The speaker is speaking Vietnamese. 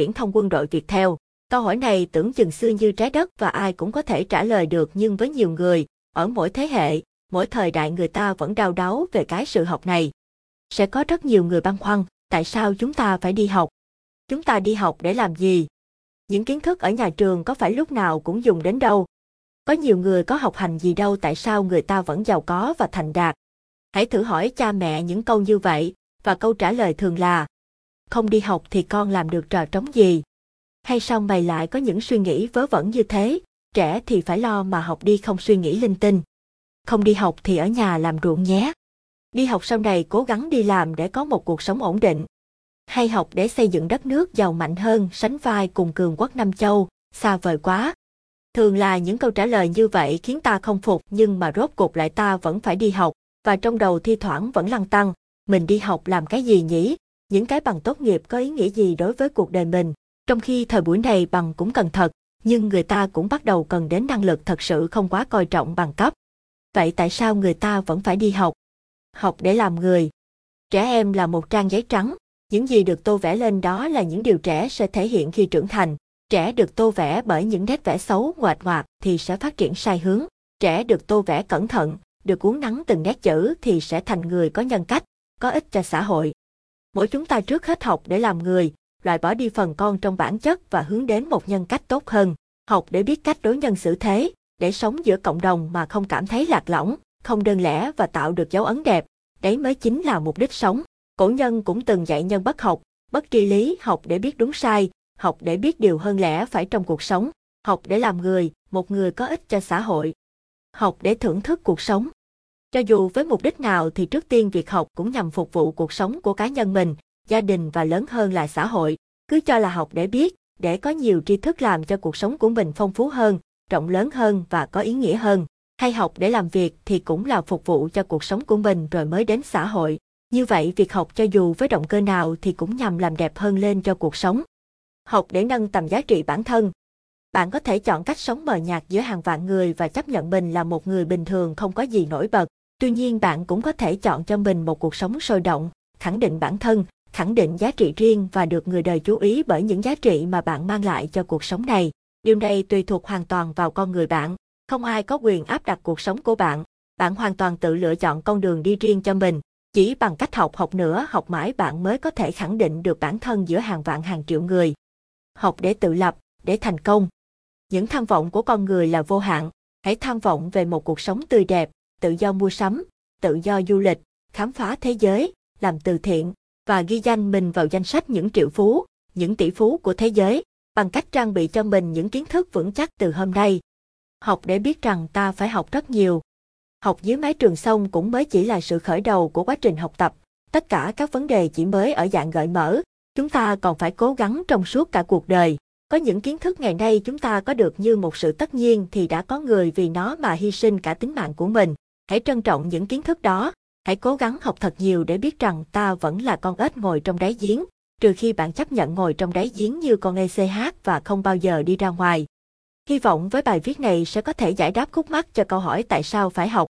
viễn thông quân đội Việt theo. Câu hỏi này tưởng chừng xưa như trái đất và ai cũng có thể trả lời được, nhưng với nhiều người, ở mỗi thế hệ, mỗi thời đại người ta vẫn đau đáu về cái sự học này. Sẽ có rất nhiều người băn khoăn, tại sao chúng ta phải đi học? Chúng ta đi học để làm gì? Những kiến thức ở nhà trường có phải lúc nào cũng dùng đến đâu? Có nhiều người có học hành gì đâu, tại sao người ta vẫn giàu có và thành đạt? Hãy thử hỏi cha mẹ những câu như vậy, và câu trả lời thường là: không đi học thì con làm được trò trống gì? Hay sao mày lại có những suy nghĩ vớ vẩn như thế? Trẻ thì phải lo mà học đi, không suy nghĩ linh tinh. Không đi học thì ở nhà làm ruộng nhé. Đi học sau này cố gắng đi làm để có một cuộc sống ổn định. Hay học để xây dựng đất nước giàu mạnh hơn, sánh vai cùng cường quốc Nam Châu, xa vời quá. Thường là những câu trả lời như vậy khiến ta không phục, nhưng mà rốt cuộc lại ta vẫn phải đi học, và trong đầu thi thoảng vẫn lăn tăn, mình đi học làm cái gì nhỉ? Những cái bằng tốt nghiệp có ý nghĩa gì đối với cuộc đời mình? Trong khi thời buổi này bằng cũng cần thật, nhưng người ta cũng bắt đầu cần đến năng lực thật sự, không quá coi trọng bằng cấp. Vậy tại sao người ta vẫn phải đi học? Học để làm người. Trẻ em là một trang giấy trắng, những gì được tô vẽ lên đó là những điều trẻ sẽ thể hiện khi trưởng thành. Trẻ được tô vẽ bởi những nét vẽ xấu ngoạch ngoạc thì sẽ phát triển sai hướng. Trẻ được tô vẽ cẩn thận, được uốn nắn từng nét chữ thì sẽ thành người có nhân cách, có ích cho xã hội. Mỗi chúng ta trước hết học để làm người, loại bỏ đi phần con trong bản chất và hướng đến một nhân cách tốt hơn. Học để biết cách đối nhân xử thế, để sống giữa cộng đồng mà không cảm thấy lạc lõng, không đơn lẻ và tạo được dấu ấn đẹp. Đấy mới chính là mục đích sống. Cổ nhân cũng từng dạy nhân bất học, bất tri lý, học để biết đúng sai, học để biết điều hơn lẽ phải trong cuộc sống, học để làm người, một người có ích cho xã hội. Học để thưởng thức cuộc sống. Cho dù với mục đích nào thì trước tiên việc học cũng nhằm phục vụ cuộc sống của cá nhân mình, gia đình và lớn hơn là xã hội. Cứ cho là học để biết, để có nhiều tri thức làm cho cuộc sống của mình phong phú hơn, rộng lớn hơn và có ý nghĩa hơn. Hay học để làm việc thì cũng là phục vụ cho cuộc sống của mình rồi mới đến xã hội. Như vậy việc học cho dù với động cơ nào thì cũng nhằm làm đẹp hơn lên cho cuộc sống. Học để nâng tầm giá trị bản thân. Bạn có thể chọn cách sống mờ nhạt giữa hàng vạn người và chấp nhận mình là một người bình thường không có gì nổi bật. Tuy nhiên bạn cũng có thể chọn cho mình một cuộc sống sôi động, khẳng định bản thân, khẳng định giá trị riêng và được người đời chú ý bởi những giá trị mà bạn mang lại cho cuộc sống này. Điều này tùy thuộc hoàn toàn vào con người bạn. Không ai có quyền áp đặt cuộc sống của bạn. Bạn hoàn toàn tự lựa chọn con đường đi riêng cho mình. Chỉ bằng cách học mãi bạn mới có thể khẳng định được bản thân giữa hàng vạn hàng triệu người. Học để tự lập, để thành công. Những tham vọng của con người là vô hạn. Hãy tham vọng về một cuộc sống tươi đẹp, tự do mua sắm, tự do du lịch, khám phá thế giới, làm từ thiện và ghi danh mình vào danh sách những triệu phú, những tỷ phú của thế giới bằng cách trang bị cho mình những kiến thức vững chắc từ hôm nay. Học để biết rằng ta phải học rất nhiều. Học dưới mái trường sông cũng mới chỉ là sự khởi đầu của quá trình học tập. Tất cả các vấn đề chỉ mới ở dạng gợi mở. Chúng ta còn phải cố gắng trong suốt cả cuộc đời. Có những kiến thức ngày nay chúng ta có được như một sự tất nhiên thì đã có người vì nó mà hy sinh cả tính mạng của mình. Hãy trân trọng những kiến thức đó. Hãy cố gắng học thật nhiều để biết rằng ta vẫn là con ếch ngồi trong đáy giếng, trừ khi bạn chấp nhận ngồi trong đáy giếng như con ECH và không bao giờ đi ra ngoài. Hy vọng với bài viết này sẽ có thể giải đáp khúc mắc cho câu hỏi tại sao phải học.